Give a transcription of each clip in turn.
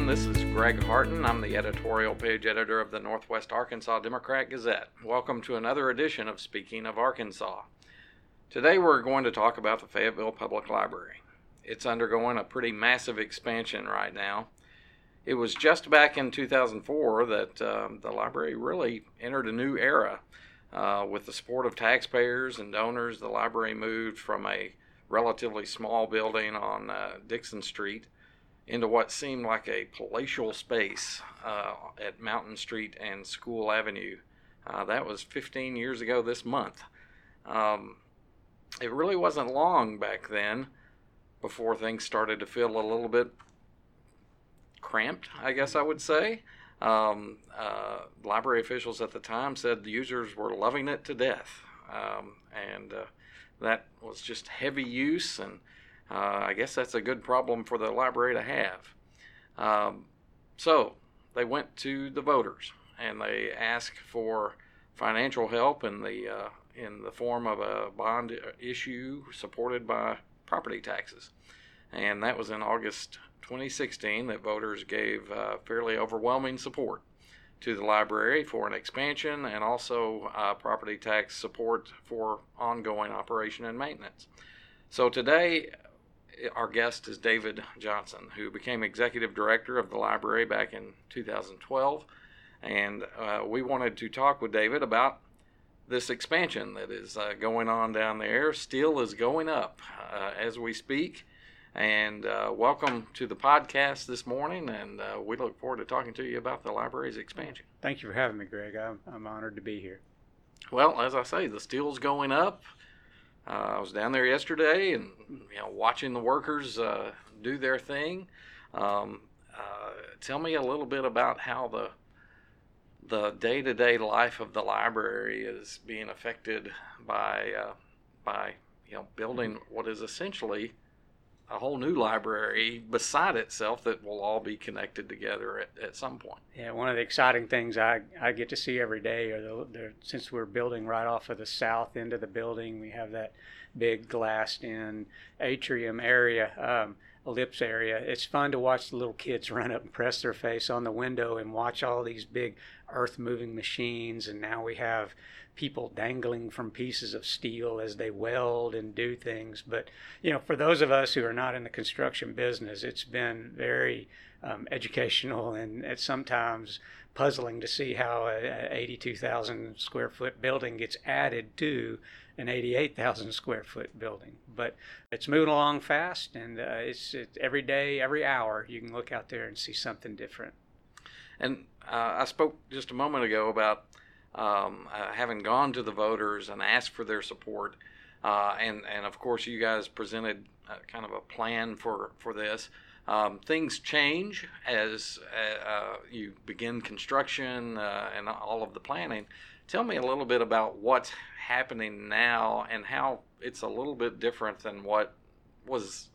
everyone. This is Greg Harton. I'm the editorial page editor of the Northwest Arkansas Democrat-Gazette. Welcome to another edition of Speaking of Arkansas. Today we're going to talk about the Fayetteville Public Library. It's undergoing a pretty massive expansion right now. It was just back in 2004 that the library really entered a new era. With the support of taxpayers and donors, the library moved from a relatively small building on Dixon Street into what seemed like a palatial space at Mountain Street and School Avenue. That was 15 years ago this month. It really wasn't long back then before things started to feel a little bit cramped, I guess I would say. Library officials at the time said the users were loving it to death. That was just heavy use, and I guess that's a good problem for the library to have. So they went to the voters, and they asked for financial help in the form of a bond issue supported by property taxes. And that was in August 2016 that voters gave fairly overwhelming support to the library for an expansion and also property tax support for ongoing operation and maintenance. So today, our guest is David Johnson, who became executive director of the library back in 2012. And we wanted to talk with David about this expansion that is going on down there, still is going up as we speak. And welcome to the podcast this morning, and we look forward to talking to you about the library's expansion. Thank you for having me, Greg. I'm honored to be here. Well, as I say, the steel's going up. I was down there yesterday and watching the workers do their thing. Tell me a little bit about how the day-to-day life of the library is being affected by building what is essentially a whole new library beside itself that will all be connected together at some point. Yeah, one of the exciting things I get to see every day are since we're building right off of the south end of the building, we have that big glassed-in atrium area, ellipse area. It's fun to watch the little kids run up and press their face on the window and watch all these big earth-moving machines, and now we have people dangling from pieces of steel as they weld and do things. But for those of us who are not in the construction business, it's been very educational and at sometimes puzzling to see how a 82,000 square foot building gets added to an 88,000 square foot building. But it's moving along fast, and it's every day, every hour, you can look out there and see something different. And I spoke just a moment ago about having gone to the voters and asked for their support, and of course you guys presented kind of a plan for this. Things change as you begin construction and all of the planning. Tell me a little bit about what's happening now and how it's a little bit different than what was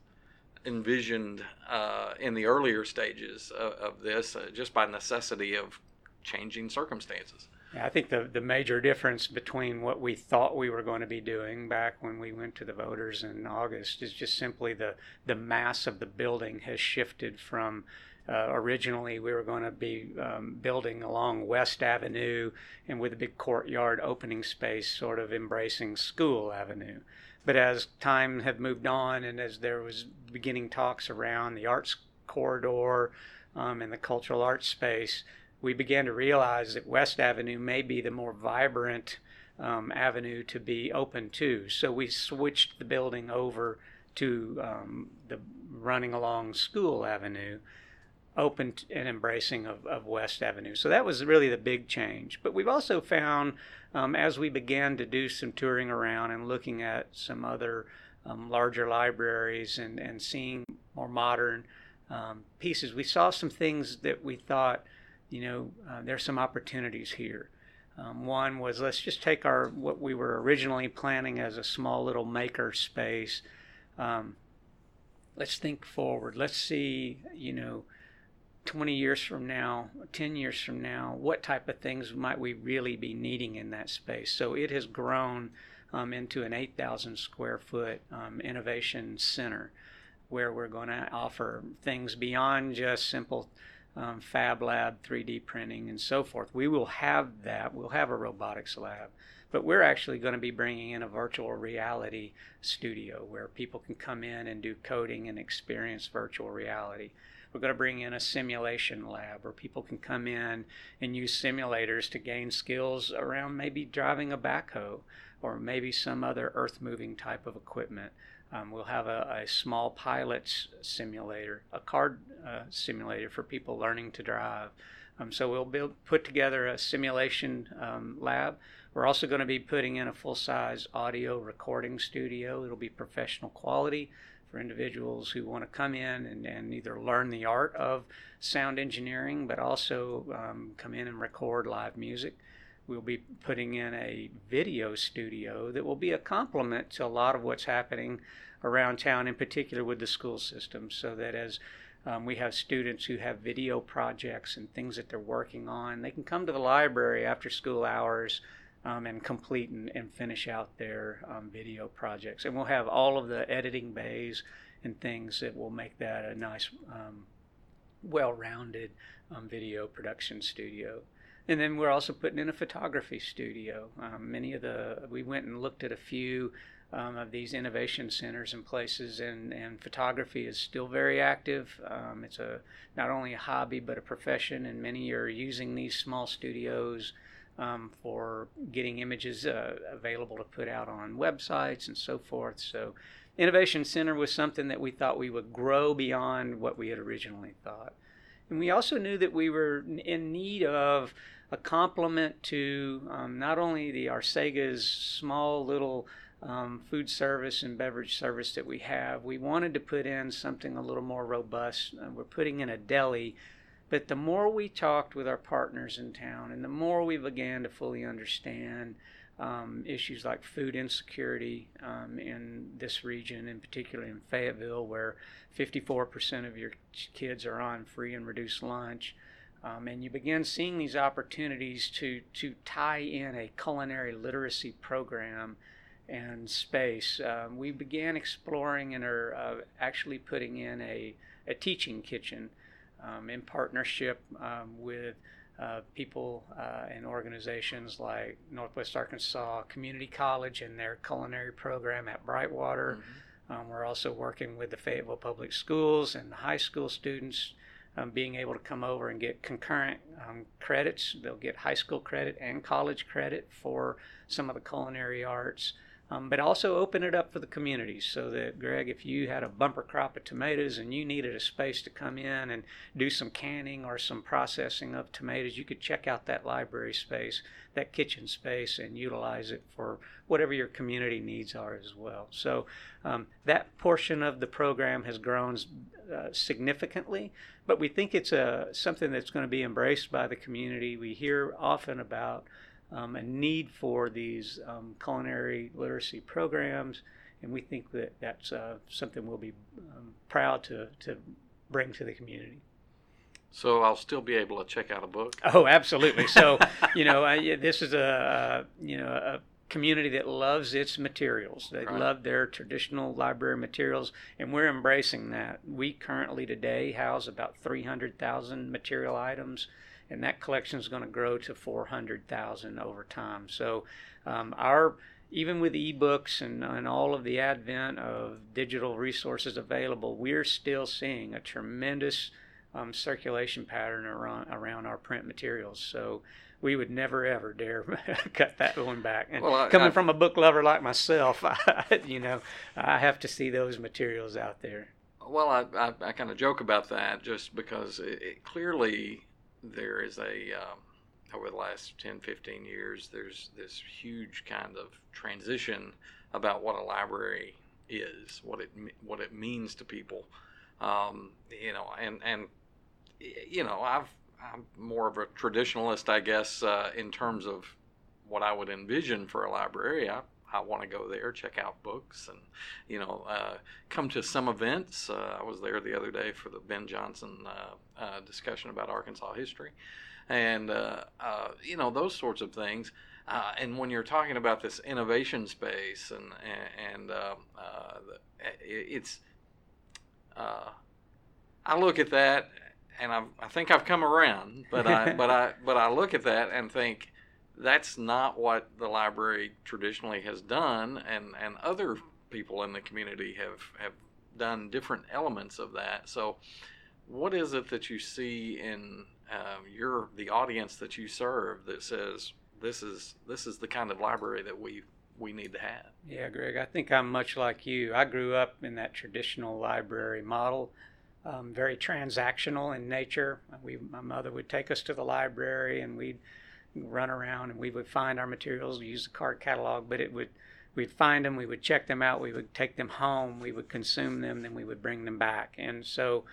envisioned in the earlier stages of this, just by necessity of changing circumstances. I think the major difference between what we thought we were going to be doing back when we went to the voters in August is just simply the mass of the building has shifted from originally we were going to be building along West Avenue and with a big courtyard opening space sort of embracing School Avenue. But as time had moved on and as there was beginning talks around the arts corridor and the cultural arts space, we began to realize that West Avenue may be the more vibrant avenue to be open to. So we switched the building over to the running along School Avenue, open and embracing of West Avenue. So that was really the big change. But we've also found, as we began to do some touring around and looking at some other larger libraries and seeing more modern pieces, we saw some things that we thought, there's some opportunities here. One was, let's just take what we were originally planning as a small little maker space. Let's think forward. Let's see, 20 years from now, 10 years from now, what type of things might we really be needing in that space? So it has grown into an 8,000 square foot innovation center where we're going to offer things beyond just simple Fab Lab, 3D printing, and so forth. We will have that. We'll have a robotics lab. But we're actually going to be bringing in a virtual reality studio where people can come in and do coding and experience virtual reality. We're going to bring in a simulation lab where people can come in and use simulators to gain skills around maybe driving a backhoe or maybe some other earth-moving type of equipment. We'll have a small pilot's simulator, a card simulator for people learning to drive. So we'll put together a simulation lab. We're also going to be putting in a full-size audio recording studio. It'll be professional quality for individuals who want to come in and either learn the art of sound engineering, but also come in and record live music. We'll be putting in a video studio that will be a complement to a lot of what's happening around town, in particular with the school system, so that as we have students who have video projects and things that they're working on, they can come to the library after school hours and complete and finish out their video projects. And we'll have all of the editing bays and things that will make that a nice, well-rounded video production studio. And then we're also putting in a photography studio. We went and looked at a few of these innovation centers and places, and photography is still very active. It's not only a hobby, but a profession, and many are using these small studios for getting images available to put out on websites and so forth. So Innovation Center was something that we thought we would grow beyond what we had originally thought. And we also knew that we were in need of a complement to not only the Arcega's small little food service and beverage service that we have. We wanted to put in something a little more robust. We're putting in a deli. But the more we talked with our partners in town and the more we began to fully understand issues like food insecurity in this region, in particular in Fayetteville, where 54% of your kids are on free and reduced lunch. And you begin seeing these opportunities to tie in a culinary literacy program and space. We began exploring and are actually putting in a teaching kitchen in partnership with people and organizations like Northwest Arkansas Community College and their culinary program at Brightwater. Mm-hmm. We're also working with the Fayetteville Public Schools and the high school students being able to come over and get concurrent credits. They'll get high school credit and college credit for some of the culinary arts, but also open it up for the community so that, Greg, if you had a bumper crop of tomatoes and you needed a space to come in and do some canning or some processing of tomatoes, you could check out that library space, that kitchen space, and utilize it for whatever your community needs are as well. So that portion of the program has grown significantly, but we think it's something that's going to be embraced by the community. We hear often about a need for these culinary literacy programs, and we think that that's something we'll be proud to bring to the community. So I'll still be able to check out a book? Oh, absolutely. So, this is a community that loves its materials. They right. love their traditional library materials, and we're embracing that. We currently today house about 300,000 material items, and that collection is going to grow to 400,000 over time. So even with ebooks and all of the advent of digital resources available, we're still seeing a tremendous circulation pattern around our print materials. So we would never, ever dare cut that one back. And coming from a book lover like myself, I have to see those materials out there. Well, I kind of joke about that just because it clearly... There is over the last 10, 15 years, there's this huge kind of transition about what a library is, what it means to people, I'm more of a traditionalist, I guess, in terms of what I would envision for a library. I want to go there, check out books, and come to some events. I was there the other day for the Ben Johnson discussion about Arkansas history, and those sorts of things. And when you're talking about this innovation space, I look at that and I think I've come around, but I look at that and think that's not what the library traditionally has done, and other people in the community have done different elements of that. So, what is it that you see in the audience that you serve that says this is the kind of library that we need to have? Yeah, Greg, I think I'm much like you. I grew up in that traditional library model, very transactional in nature. My mother would take us to the library, and we'd run around, and we would find our materials, use the card catalog, but we'd find them, we would check them out, we would take them home, we would consume them, then we would bring them back. And so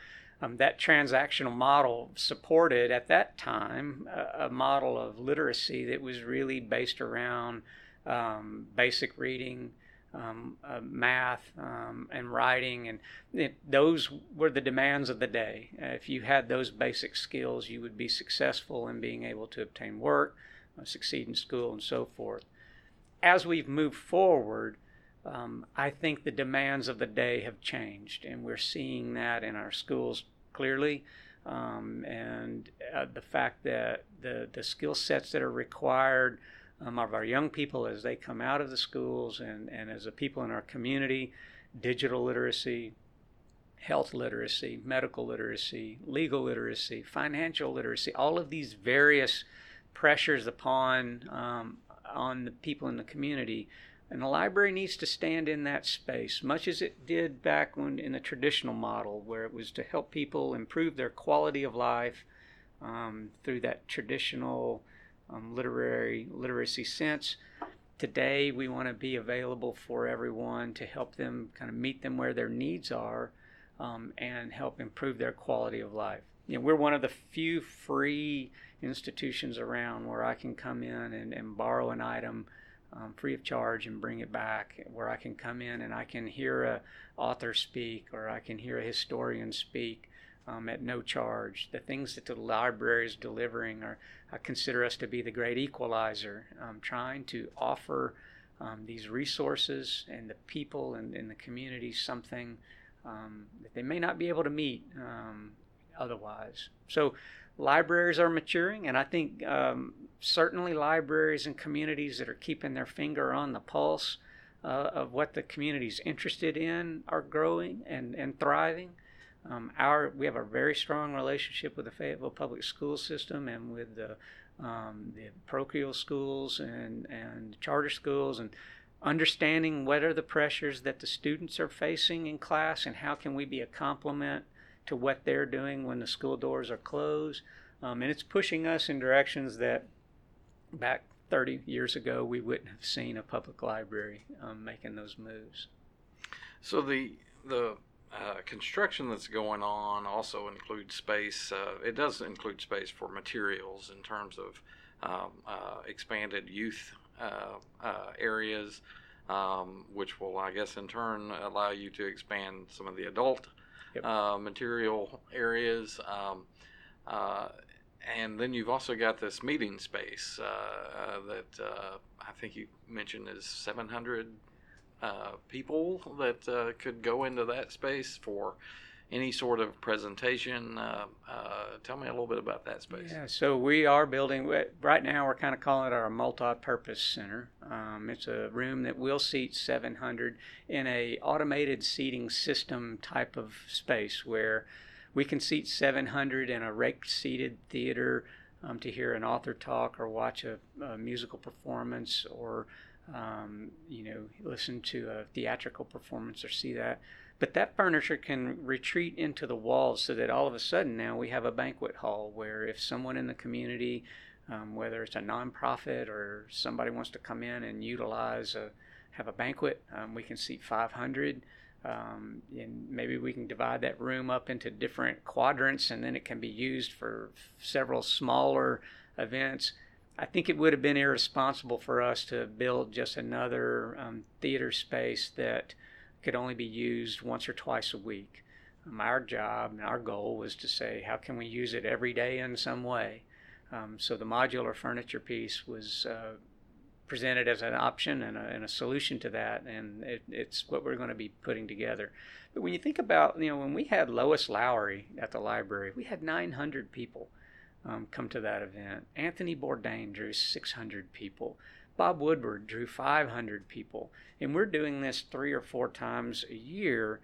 that transactional model supported, at that time, a model of literacy that was really based around basic reading, math, and writing, and those were the demands of the day. If you had those basic skills, you would be successful in being able to obtain work, succeed in school, and so forth. As we've moved forward, I think the demands of the day have changed, and we're seeing that in our schools clearly. And the fact that the skill sets that are required of our young people as they come out of the schools and as the people in our community, digital literacy, health literacy, medical literacy, legal literacy, financial literacy, all of these various pressures upon on the people in the community. And the library needs to stand in that space, much as it did back when in the traditional model, where it was to help people improve their quality of life through that traditional literary literacy sense. Today, we want to be available for everyone to help them kind of meet them where their needs are and help improve their quality of life. You know, we're one of the few free institutions around where I can come in and borrow an item free of charge and bring it back, where I can come in and I can hear an author speak or I can hear a historian speak at no charge. The things that the library is delivering I consider us to be the great equalizer, trying to offer these resources and the people and the community something that they may not be able to meet otherwise. So libraries are maturing, and I think certainly libraries and communities that are keeping their finger on the pulse of what the community is interested in are growing and thriving. We have a very strong relationship with the Fayetteville Public School System and with the parochial schools and charter schools, and understanding what are the pressures that the students are facing in class and how can we be a complement to what they're doing when the school doors are closed. And it's pushing us in directions that back 30 years ago we wouldn't have seen a public library making those moves. So the construction that's going on also includes space. It does include space for materials in terms of expanded youth areas, which will, I guess, in turn allow you to expand some of the adult material areas. And then you've also got this meeting space that I think you mentioned is 700 people that could go into that space for any sort of presentation. Tell me a little bit about that space. Yeah, so we are building, right now we're kind of calling it our multi-purpose center. It's a room that will seat 700 in a automated seating system type of space where we can seat 700 in a rake-seated theater to hear an author talk or watch a musical performance or listen to a theatrical performance or see that. But that furniture can retreat into the walls so that all of a sudden now we have a banquet hall where if someone in the community, whether it's a nonprofit or somebody wants to come in and have a banquet, we can seat 500. And maybe we can divide that room up into different quadrants, and then it can be used for several smaller events. I think it would have been irresponsible for us to build just another theater space that could only be used once or twice a week. Our job and our goal was to say, how can we use it every day in some way? So the modular furniture piece was presented as an option and a solution to that, and it's what we're going to be putting together. But when you think about, when we had Lois Lowry at the library, we had 900 people come to that event. Anthony Bourdain drew 600 people. Bob Woodward drew 500 people. And we're doing this 3 or 4 times a year.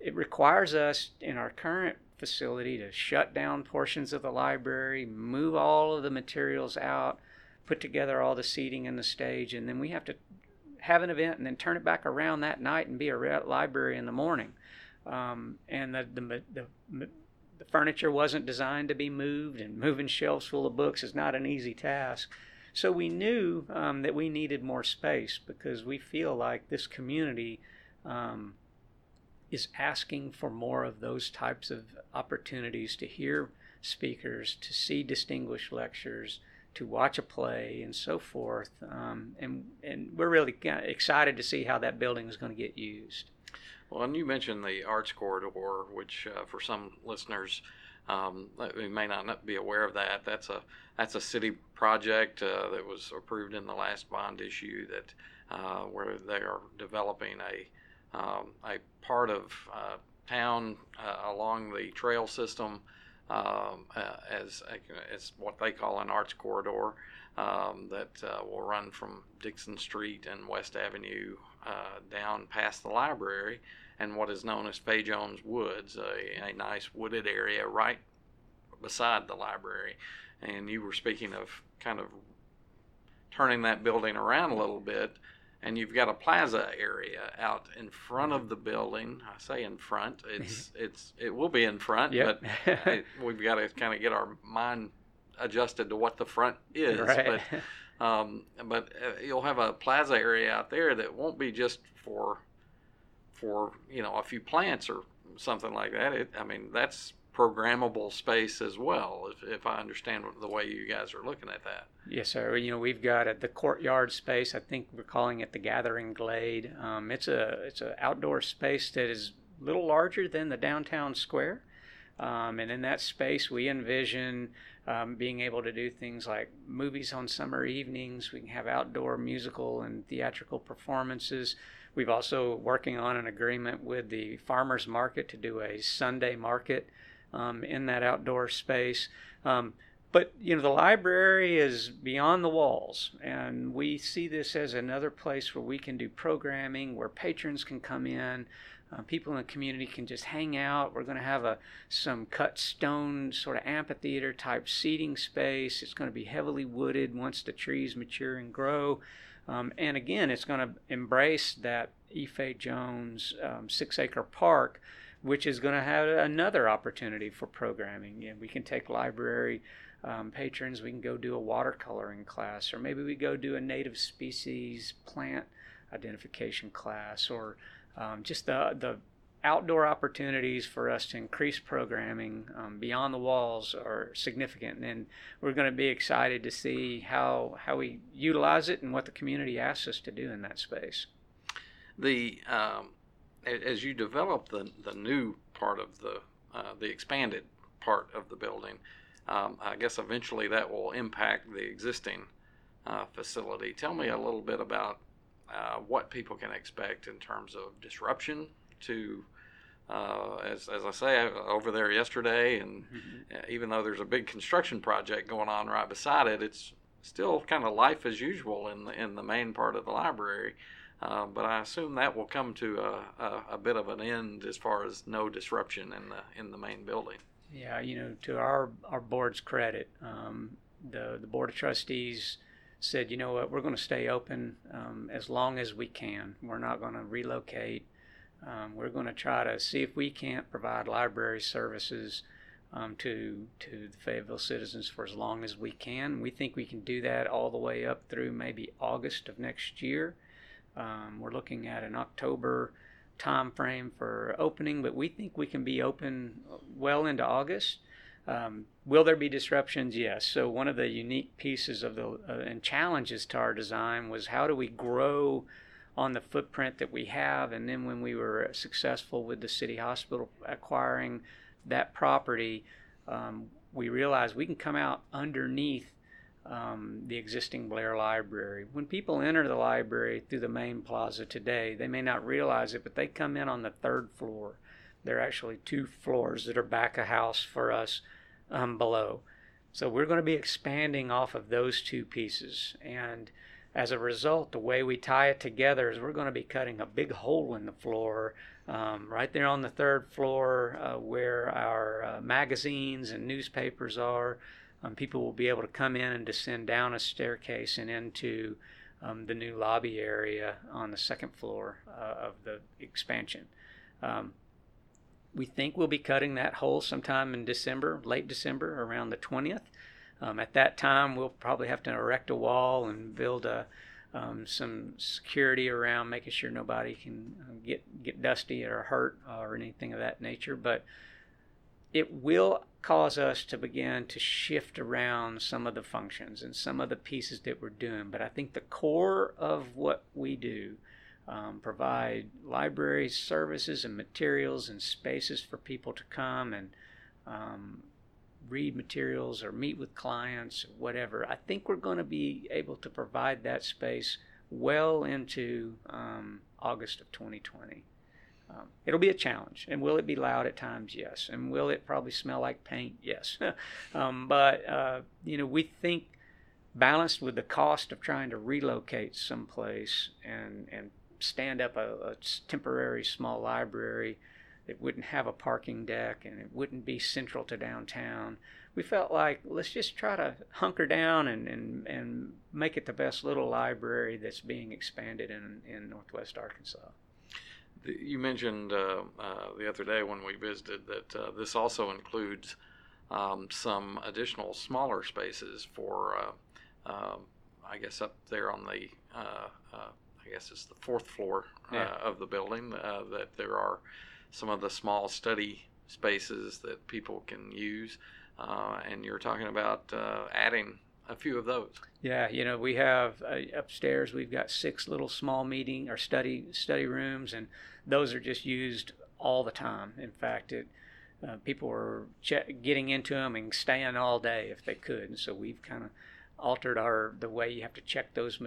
It requires us in our current facility to shut down portions of the library, move all of the materials out, put together all the seating and the stage, and then we have to have an event and then turn it back around that night and be a library in the morning. And the furniture wasn't designed to be moved, and moving shelves full of books is not an easy task. So we knew that we needed more space, because we feel like this community is asking for more of those types of opportunities, to hear speakers, to see distinguished lectures, to watch a play, and so forth. And we're really excited to see how that building is going to get used. Well, and you mentioned the Arts Corridor, which for some listeners who may not be aware of that, that's a city project that was approved in the last bond issue, that where they are developing a part of town along the trail system as what they call an arts corridor that will run from Dixon Street and West Avenue down past the library and what is known as Fay Jones Woods, a nice wooded area right beside the library. And you were speaking of kind of turning that building around a little bit, and you've got a plaza area out in front of the building. I say in front, it will be in front, yep. But we've got to kind of get our mind adjusted to what the front is. Right. But you'll have a plaza area out there that won't be just for a few plants or something like that. That's programmable space as well, if I understand the way you guys are looking at that. Yes, sir. We've got the courtyard space. I think we're calling it the Gathering Glade. It's an outdoor space that is a little larger than the downtown square. And in that space, we envision being able to do things like movies on summer evenings. We can have outdoor musical and theatrical performances. We've also working on an agreement with the farmers market to do a Sunday market in that outdoor space. But the library is beyond the walls, and we see this as another place where we can do programming, where patrons can come in, people in the community can just hang out. We're going to have some cut stone sort of amphitheater type seating space. It's going to be heavily wooded once the trees mature and grow. And again, it's going to embrace that Fay Jones 6-acre park, which is going to have another opportunity for programming. We can take library patrons, we can go do a watercoloring class, or maybe we go do a native species plant identification class, or just the outdoor opportunities for us to increase programming beyond the walls are significant. And we're going to be excited to see how we utilize it and what the community asks us to do in that space. As you develop the new part of the expanded part of the building, I guess eventually that will impact the existing facility. Tell me a little bit about what people can expect in terms of disruption to, as I say, over there yesterday, and mm-hmm. even though there's a big construction project going on right beside it, it's still kind of life as usual in the main part of the library. But I assume that will come to a bit of an end as far as no disruption in the main building. Yeah, to our board's credit, the Board of Trustees said, you know what, we're going to stay open as long as we can. We're not going to relocate. We're going to try to see if we can't provide library services to the Fayetteville citizens for as long as we can. We think we can do that all the way up through maybe August of next year. We're looking at an October time frame for opening, but we think we can be open well into August. Will there be disruptions? Yes. So one of the unique pieces of the and challenges to our design was, how do we grow on the footprint that we have? And then when we were successful with the city hospital acquiring that property, we realized we can come out underneath the existing Blair Library. When people enter the library through the main plaza today, they may not realize it, but they come in on the third floor. There are actually two floors that are back of house for us below. So we're going to be expanding off of those two pieces. And as a result, the way we tie it together is we're going to be cutting a big hole in the floor right there on the third floor where our magazines and newspapers are. People will be able to come in and descend down a staircase and into the new lobby area on the second floor of the expansion. We think we'll be cutting that hole sometime in December, late December, around the 20th. At that time, we'll probably have to erect a wall and build some security around, making sure nobody can get dusty or hurt or anything of that nature. But it will cause us to begin to shift around some of the functions and some of the pieces that we're doing. But I think the core of what we do, provide library services and materials and spaces for people to come and read materials or meet with clients, whatever. I think we're going to be able to provide that space well into August of 2020. It'll be a challenge. And will it be loud at times? Yes. And will it probably smell like paint? Yes. But we think, balanced with the cost of trying to relocate someplace and stand up a temporary small library that wouldn't have a parking deck and it wouldn't be central to downtown, we felt like, let's just try to hunker down and make it the best little library that's being expanded in Northwest Arkansas. You mentioned the other day when we visited that this also includes some additional smaller spaces for, I guess, up there on the, I guess it's the fourth floor of the building, that there are some of the small study spaces that people can use. And you're talking about adding a few of those. Yeah, we have upstairs, we've got 6 little small meeting or study rooms, and those are just used all the time. In fact, people were getting into them and staying all day if they could. And so we've kind of altered the way you have to check those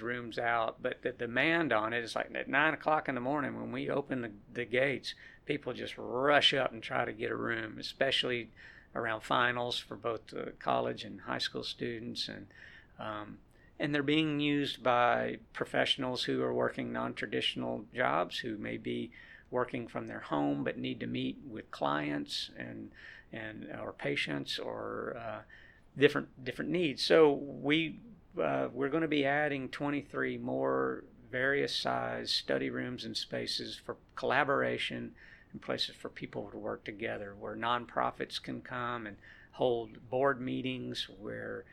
rooms out. But the demand on it is like at 9:00 in the morning when we open the gates, people just rush up and try to get a room, especially around finals for both college and high school students, and they're being used by professionals who are working non-traditional jobs, who may be working from their home but need to meet with clients and or patients or different needs. So we're going to be adding 23 more various size study rooms and spaces for collaboration, places for people to work together, where nonprofits can come and hold board meetings, where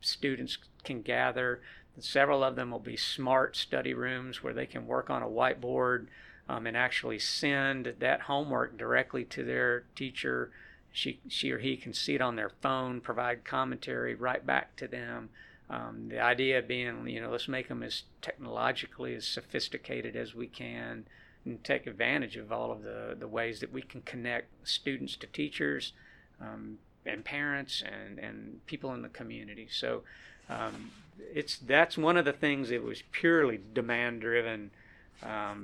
students can gather. Several of them will be smart study rooms where they can work on a whiteboard and actually send that homework directly to their teacher. She or he can see it on their phone, provide commentary right back to them. The idea being, let's make them as technologically as sophisticated as we can, and take advantage of all of the ways that we can connect students to teachers and parents and people in the community. So that's one of the things that was purely demand-driven,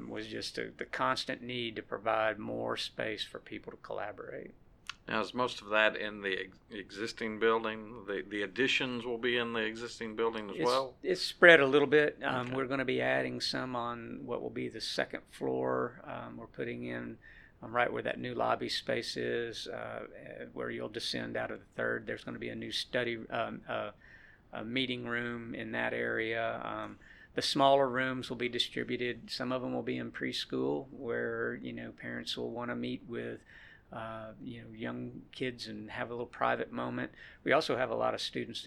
was just the constant need to provide more space for people to collaborate. Now, is most of that in the existing building? The additions will be in the existing building as well? It's spread a little bit. Okay. We're going to be adding some on what will be the second floor. We're putting in right where that new lobby space is, where you'll descend out of the third. There's going to be a new study a meeting room in that area. The smaller rooms will be distributed. Some of them will be in preschool, where parents will want to meet with young kids and have a little private moment. We also have a lot of students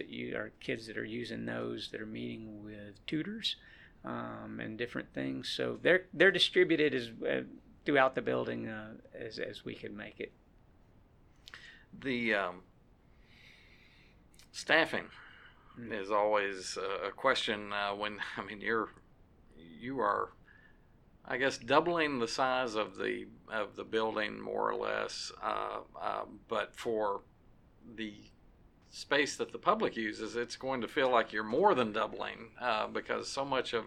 kids that are using those, that are meeting with tutors and different things. So they're distributed as throughout the building as we can make it. The staffing is always a question you are. I guess doubling the size of the building more or less, but for the space that the public uses, it's going to feel like you're more than doubling, because so much of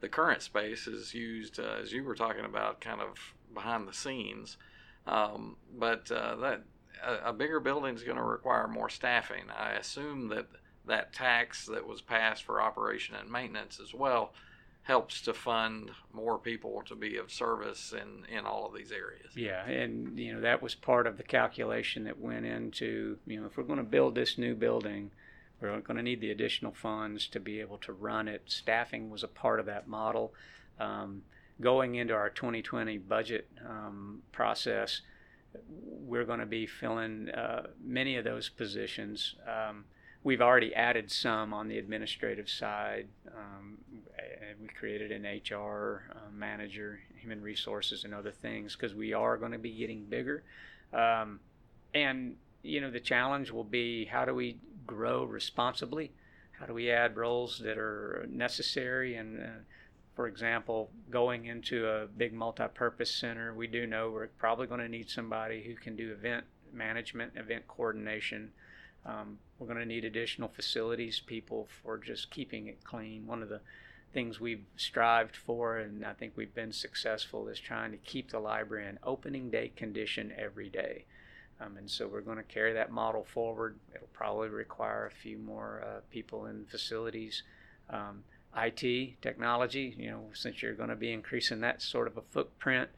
the current space is used, as you were talking about, kind of behind the scenes. But a bigger building is going to require more staffing. I assume that tax that was passed for operation and maintenance as well helps to fund more people to be of service in all of these areas. Yeah, and that was part of the calculation that went into, if we're going to build this new building, we're going to need the additional funds to be able to run it. Staffing was a part of that model. Going into our 2020 budget process, we're going to be filling many of those positions. We've already added some on the administrative side. We created an HR manager, human resources, and other things because we are going to be getting bigger. And the challenge will be, how do we grow responsibly? How do we add roles that are necessary? And for example, going into a big multi-purpose center, we do know we're probably going to need somebody who can do event management, event coordination. We're going to need additional facilities people for just keeping it clean. One of the things we've strived for, and I think we've been successful, is trying to keep the library in opening day condition every day. And so we're going to carry that model forward. It'll probably require a few more people in facilities. IT, technology, since you're going to be increasing that sort of a footprint,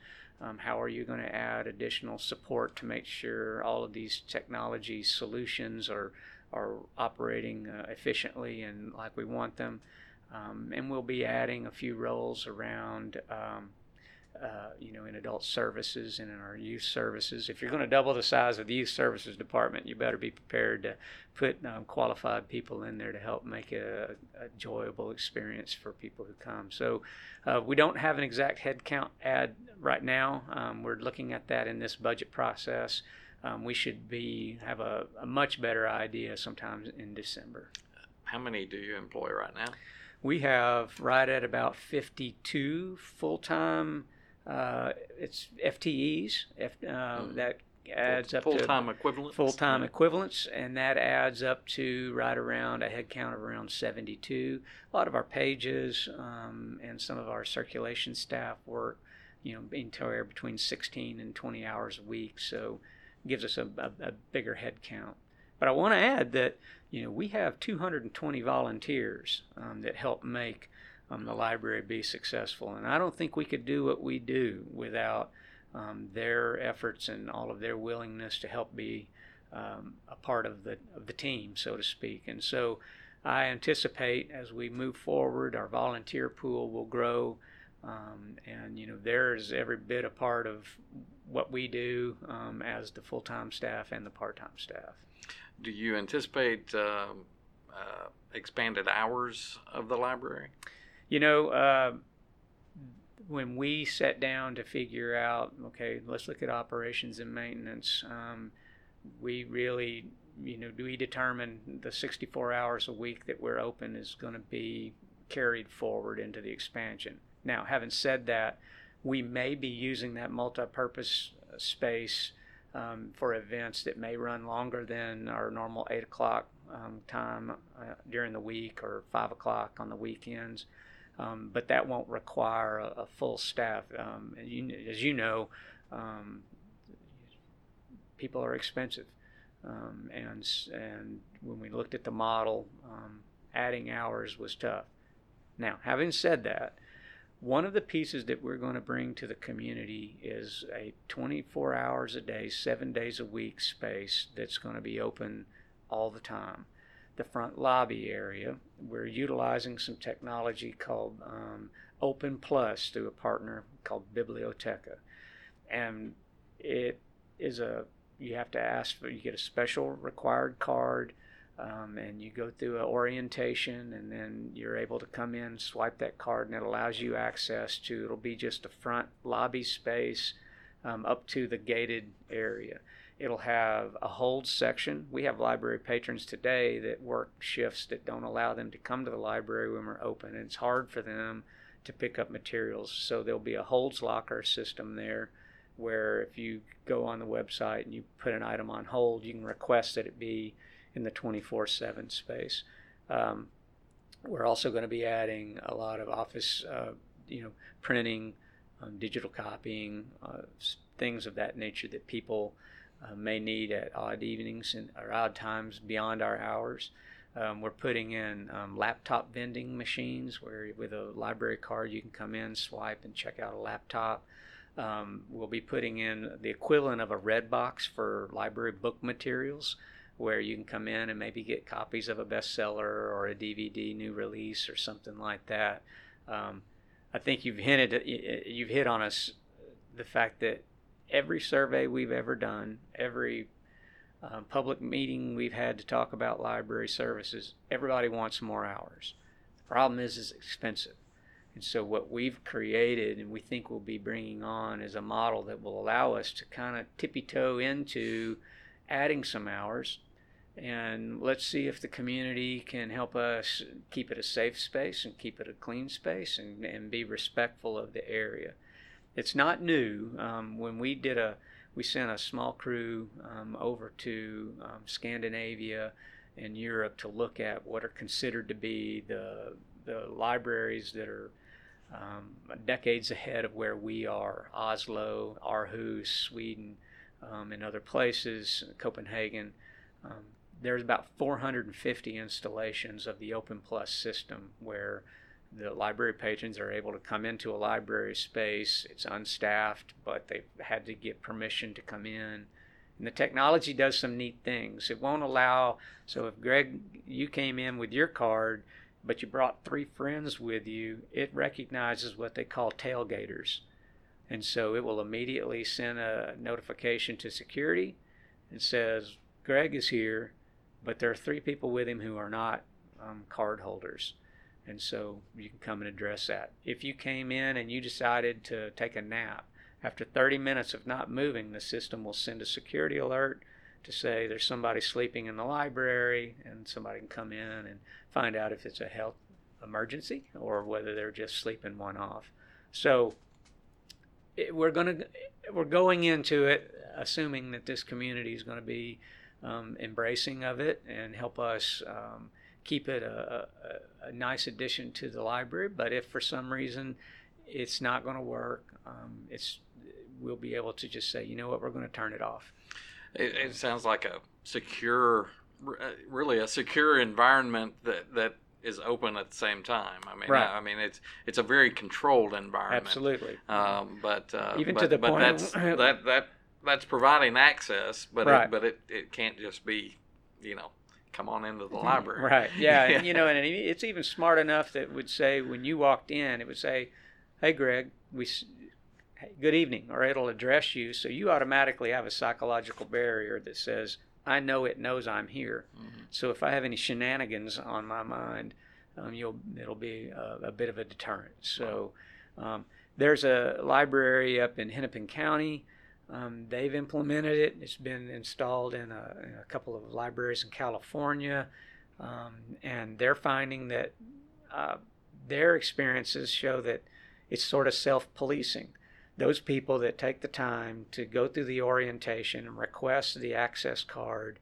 how are you going to add additional support to make sure all of these technology solutions are operating efficiently and like we want them? And we'll be adding a few roles around, in adult services and in our youth services. If you're going to double the size of the youth services department, you better be prepared to put qualified people in there to help make a enjoyable experience for people who come. So we don't have an exact headcount add right now. We're looking at that in this budget process. We should have a much better idea sometime in December. How many do you employ right now? We have right at about 52 full-time it's FTEs. That adds up to full-time equivalents. Full-time equivalents, and that adds up to right around a headcount of around 72. A lot of our pages and some of our circulation staff work, anywhere between 16 and 20 hours a week, so it gives us a bigger headcount. But I want to add that we have 220 volunteers that help make the library be successful. And I don't think we could do what we do without their efforts and all of their willingness to help be a part of the team, so to speak. And so I anticipate as we move forward, our volunteer pool will grow. And there's every bit a part of what we do as the full-time staff and the part-time staff. Do you anticipate expanded hours of the library? When we sat down to figure out, okay, let's look at operations and maintenance, we really, we determined the 64 hours a week that we're open is going to be carried forward into the expansion. Now, having said that, we may be using that multi-purpose space for events that may run longer than our normal 8 o'clock time during the week or 5 o'clock on the weekends. But that won't require a full staff. As you know, people are expensive. And when we looked at the model, adding hours was tough. Now, having said that, one of the pieces that we're going to bring to the community is a 24 hours a day, 7 days a week space that's going to be open all the time. The front lobby area, we're utilizing some technology called Open Plus through a partner called Bibliotheca. And it is you have to you get a special required card. And you go through an orientation, and then you're able to come in, swipe that card, and it allows you access to, it'll be just the front lobby space up to the gated area. It'll have a hold section. We have library patrons today that work shifts that don't allow them to come to the library when we're open, and it's hard for them to pick up materials. So there'll be a holds locker system there, where if you go on the website and you put an item on hold, you can request that it be in the 24/7 space. We're also going to be adding a lot of office, printing, digital copying, things of that nature that people may need at odd evenings and or odd times beyond our hours. We're putting in laptop vending machines where with a library card you can come in, swipe, and check out a laptop. We'll be putting in the equivalent of a red box for library book materials, where you can come in and maybe get copies of a bestseller or a DVD new release or something like that. I think you've hit on us the fact that every survey we've ever done, every public meeting we've had to talk about library services, everybody wants more hours. The problem is it's expensive. And so what we've created and we think we'll be bringing on is a model that will allow us to kind of tippy-toe into adding some hours, and let's see if the community can help us keep it a safe space and keep it a clean space and be respectful of the area. It's not new. When we sent a small crew over to Scandinavia and Europe to look at what are considered to be the libraries that are decades ahead of where we are. Oslo, Aarhus, Sweden, and other places, Copenhagen. There's about 450 installations of the Open Plus system where the library patrons are able to come into a library space. It's unstaffed, but they've had to get permission to come in. And the technology does some neat things. It won't allow, so if Greg, you came in with your card, but you brought three friends with you, it recognizes what they call tailgaters. And so it will immediately send a notification to security and says, Greg is here, but there are three people with him who are not card holders. And so you can come and address that. If you came in and you decided to take a nap, after 30 minutes of not moving, the system will send a security alert to say there's somebody sleeping in the library, and somebody can come in and find out if it's a health emergency or whether they're just sleeping one off. So we're going into it assuming that this community is going to be embracing of it and help us keep it a nice addition to the library. But if for some reason it's not going to work, we'll be able to just say, you know what, we're going to turn it off. It sounds like a secure environment that is open at the same time. I mean, right. It's a very controlled environment. Absolutely. That's providing access, but right. it can't just be, come on into the library. Right. Yeah. Yeah. And it's even smart enough that it would say when you walked in, it would say, "Hey, Greg, good evening," or it'll address you. So you automatically have a psychological barrier that says, I know it knows I'm here. Mm-hmm. So if I have any shenanigans on my mind, it'll be a bit of a deterrent. So there's a library up in Hennepin County. They've implemented it. It's been installed in a couple of libraries in California. And they're finding that their experiences show that it's sort of self-policing. Those people that take the time to go through the orientation and request the access card,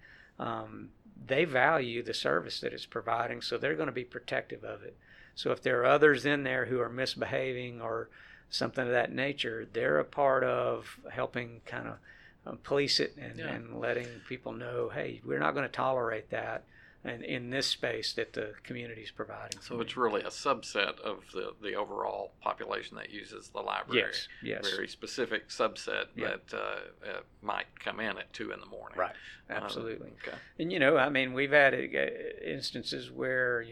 they value the service that it's providing, so they're going to be protective of it. So if there are others in there who are misbehaving or something of that nature, they're a part of helping kind of police it and letting people know, hey, we're not going to tolerate that. And in this space that the community is providing. So it's really a subset of the overall population that uses the library. Yes. Very specific subset that might come in at 2 a.m. Right, absolutely. Okay. And, we've had instances where,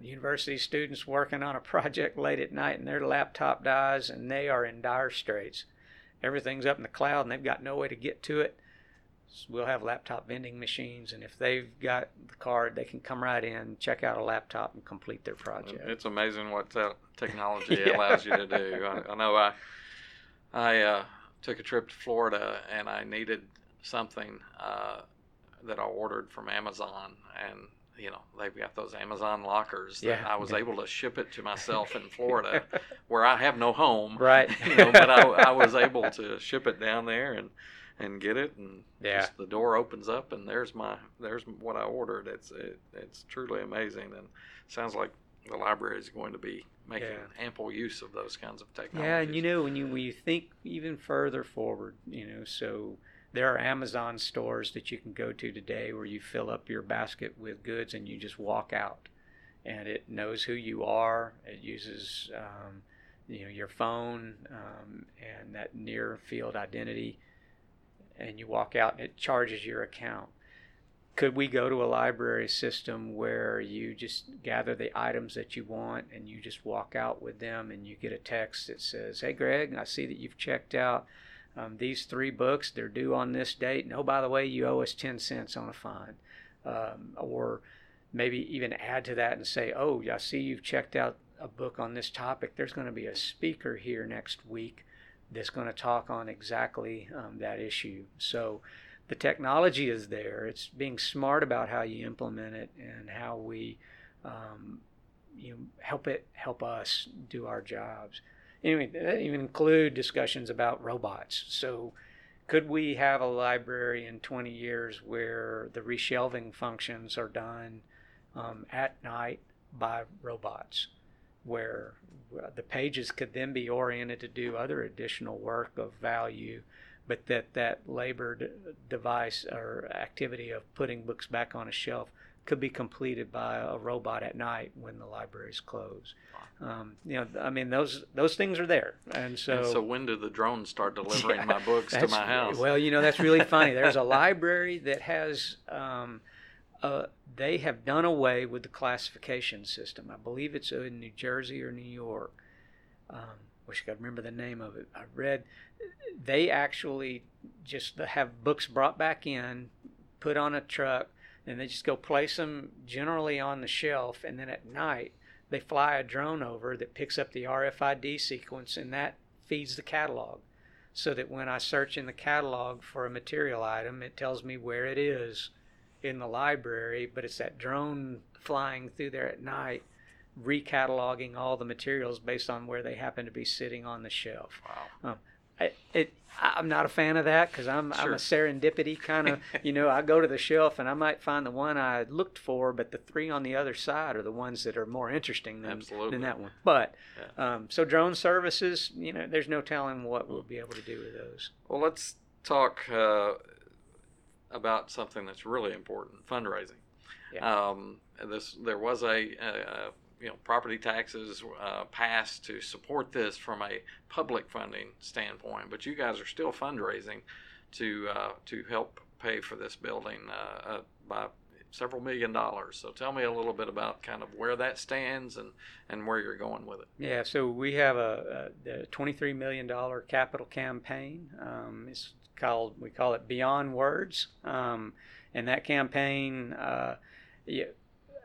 university students working on a project late at night and their laptop dies and they are in dire straits. Everything's up in the cloud and they've got no way to get to it. We'll have laptop vending machines, and if they've got the card, they can come right in, check out a laptop, and complete their project. It's amazing what technology allows you to do. I know I took a trip to Florida, and I needed something that I ordered from Amazon, and they've got those Amazon lockers that I was able to ship it to myself in Florida, where I have no home. Right. But I was able to ship it down there, and and get it, and just the door opens up, and there's what I ordered. It's truly amazing, and sounds like the library is going to be making ample use of those kinds of technologies. Yeah, and you know, when you think even further forward, you know, so there are Amazon stores that you can go to today where you fill up your basket with goods and you just walk out, and it knows who you are. It uses your phone and that near field identity, and you walk out and it charges your account. Could we go to a library system where you just gather the items that you want and you just walk out with them, and you get a text that says, "Hey, Greg, I see that you've checked out these 3 books. They're due on this date. And, oh, by the way, you owe us 10 cents on a fine." Or maybe even add to that and say, "Oh, I see you've checked out a book on this topic. There's going to be a speaker here next week that's going to talk on exactly that issue." So the technology is there. It's being smart about how you implement it and how we help us do our jobs. Anyway, that even include discussions about robots. So could we have a library in 20 years where the reshelving functions are done at night by robots, where the pages could then be oriented to do other additional work of value, but that labored device or activity of putting books back on a shelf could be completed by a robot at night when the libraries close. Those things are there. And so when do the drones start delivering my books to my house? Well, that's really funny. There's a library that has, they have done away with the classification system. I believe it's in New Jersey or New York. Wish I could remember the name of it. I read they actually just have books brought back in, put on a truck, and they just go place them generally on the shelf, and then at night they fly a drone over that picks up the RFID sequence, and that feeds the catalog, so that when I search in the catalog for a material item, it tells me where it is in the library, but it's that drone flying through there at night, recataloging all the materials based on where they happen to be sitting on the shelf. Wow. I'm not a fan of that, because I'm a serendipity kind of, I go to the shelf and I might find the one I looked for, but the 3 on the other side are the ones that are more interesting than that one. But, so drone services, there's no telling what we'll be able to do with those. Well, let's talk about something that's really important, fundraising. Yeah. There was a property taxes passed to support this from a public funding standpoint, but you guys are still fundraising to help pay for this building by several million dollars. So tell me a little bit about kind of where that stands and where you're going with it. Yeah, so we have a $23 million capital campaign. We call it Beyond Words, and that campaign,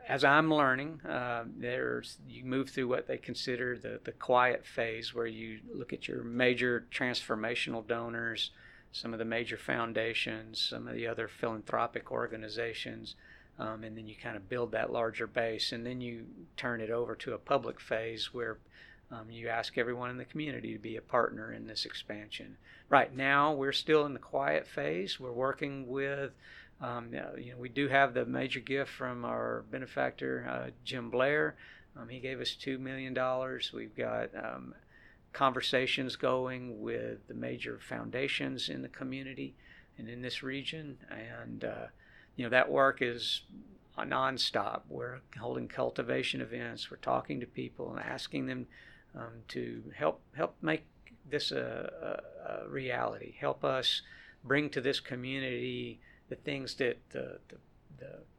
as I'm learning, you move through what they consider the quiet phase, where you look at your major transformational donors, some of the major foundations, some of the other philanthropic organizations, and then you kind of build that larger base, and then you turn it over to a public phase where you ask everyone in the community to be a partner in this expansion. Right now, we're still in the quiet phase. We're working with we do have the major gift from our benefactor, Jim Blair. He gave us $2 million. We've got conversations going with the major foundations in the community and in this region. And, that work is nonstop. We're holding cultivation events. We're talking to people and asking them to help make this a reality. Help us bring to this community the things that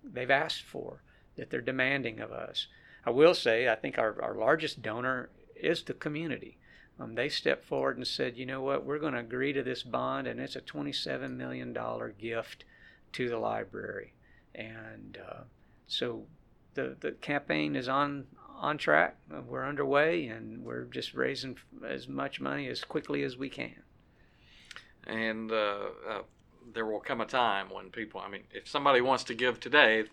they've asked for, that they're demanding of us. I will say, I think our largest donor is the community. They stepped forward and said, you know what, we're going to agree to this bond, and it's a $27 million gift to the library. And so the campaign is on track. We're underway, and we're just raising as much money as quickly as we can. And there will come a time when people, if somebody wants to give today,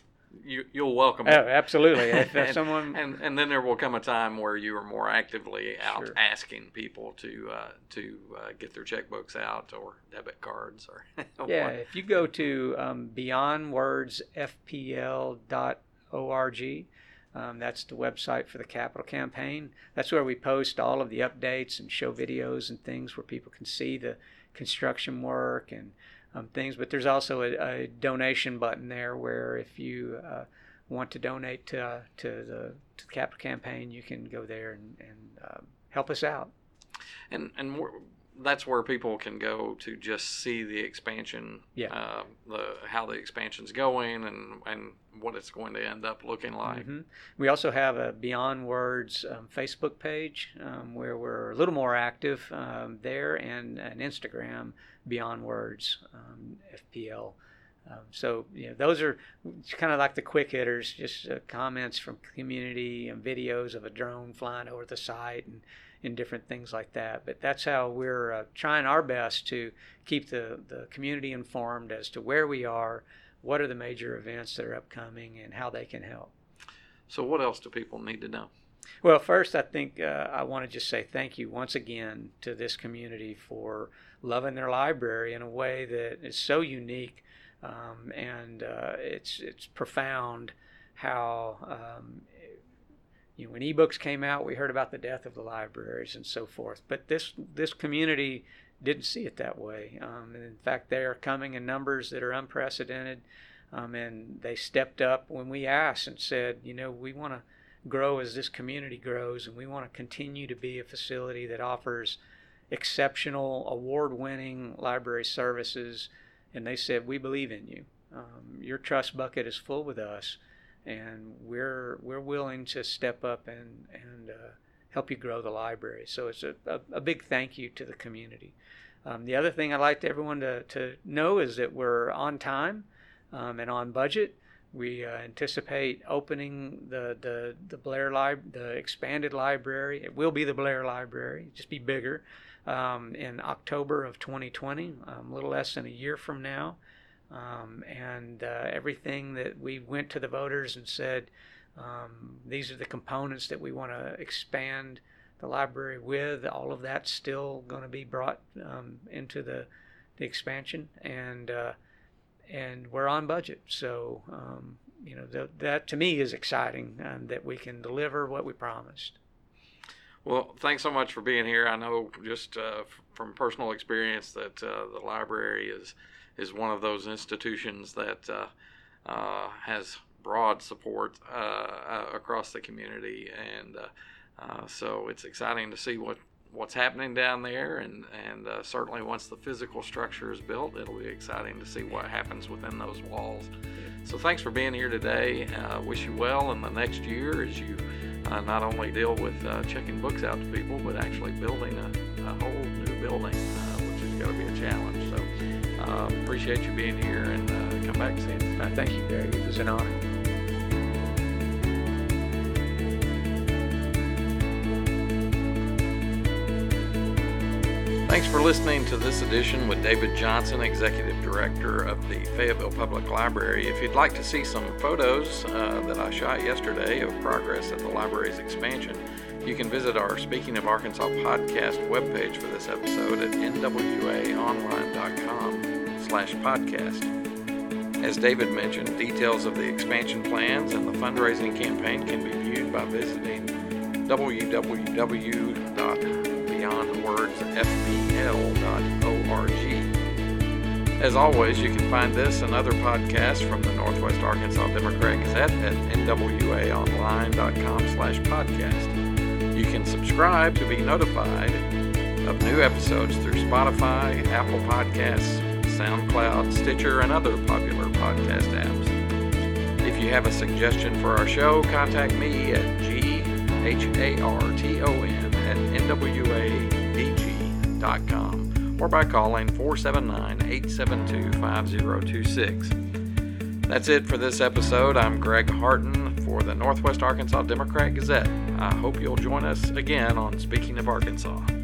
you'll welcome it. Oh, absolutely. If someone... and then there will come a time where you are more actively out sure. asking people to get their checkbooks out or debit cards. Yeah, if you go to beyondwordsfpl.org, that's the website for the capital campaign. That's where we post all of the updates and show videos and things where people can see the construction work and things. But there's also a donation button there where if you want to donate to the capital campaign, you can go there and help us out. And that's where people can go to just see the expansion, how the expansion's going and what it's going to end up looking like. Mm-hmm. We also have a Beyond Words Facebook page where we're a little more active there, and an Instagram, Beyond Words FPL. So those are kind of like the quick hitters, just comments from community and videos of a drone flying over the site and different things like that. But that's how we're trying our best to keep the community informed as to where we are, what are the major events that are upcoming, and how they can help. So what else do people need to know? Well, first, I think I want to just say thank you once again to this community for loving their library in a way that is so unique, and it's profound how when ebooks came out, we heard about the death of the libraries and so forth. But this community didn't see it that way. And in fact, they are coming in numbers that are unprecedented. And they stepped up when we asked and said, we want to grow as this community grows, and we want to continue to be a facility that offers exceptional, award-winning library services. And they said, we believe in you. Your trust bucket is full with us, and we're willing to step up and help you grow the library. So it's a big thank you to the community. The other thing I'd like everyone to know is that we're on time and on budget. We anticipate opening the Blair the expanded library. It will be the Blair Library, just be bigger, in October of 2020, a little less than a year from now. And everything that we went to the voters and said, these are the components that we want to expand the library with, all of that's still going to be brought into the expansion, and we're on budget. So that to me is exciting, that we can deliver what we promised. Well, thanks so much for being here. I know just from personal experience that the library is one of those institutions that has broad support across the community. And so it's exciting to see what's happening down there. And certainly once the physical structure is built, it'll be exciting to see what happens within those walls. So thanks for being here today. Wish you well in the next year as you not only deal with checking books out to people, but actually building a whole new building, which has got to be a challenge. So. Appreciate you being here, and come back soon. Thank you, Greg. It was an honor. Thanks for listening to this edition with David Johnson, Executive Director of the Fayetteville Public Library. If you'd like to see some photos that I shot yesterday of progress at the library's expansion, you can visit our Speaking of Arkansas podcast webpage for this episode at nwaonline.com/podcast. As David mentioned, details of the expansion plans and the fundraising campaign can be viewed by visiting www.beyondwordsfbl.org. As always, you can find this and other podcasts from the Northwest Arkansas Democrat-Gazette at nwaonline.com/podcast. You can subscribe to be notified of new episodes through Spotify, Apple Podcasts, SoundCloud, Stitcher, and other popular podcast apps. If you have a suggestion for our show, contact me at gharton@nwadg.com or by calling 479-872-5026. That's it for this episode. I'm Greg Harton for the Northwest Arkansas Democrat-Gazette. I hope you'll join us again on Speaking of Arkansas.